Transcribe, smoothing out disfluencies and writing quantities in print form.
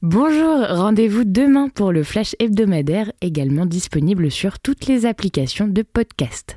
Bonjour, rendez-vous demain pour le Flash hebdomadaire, également disponible sur toutes les applications de podcast.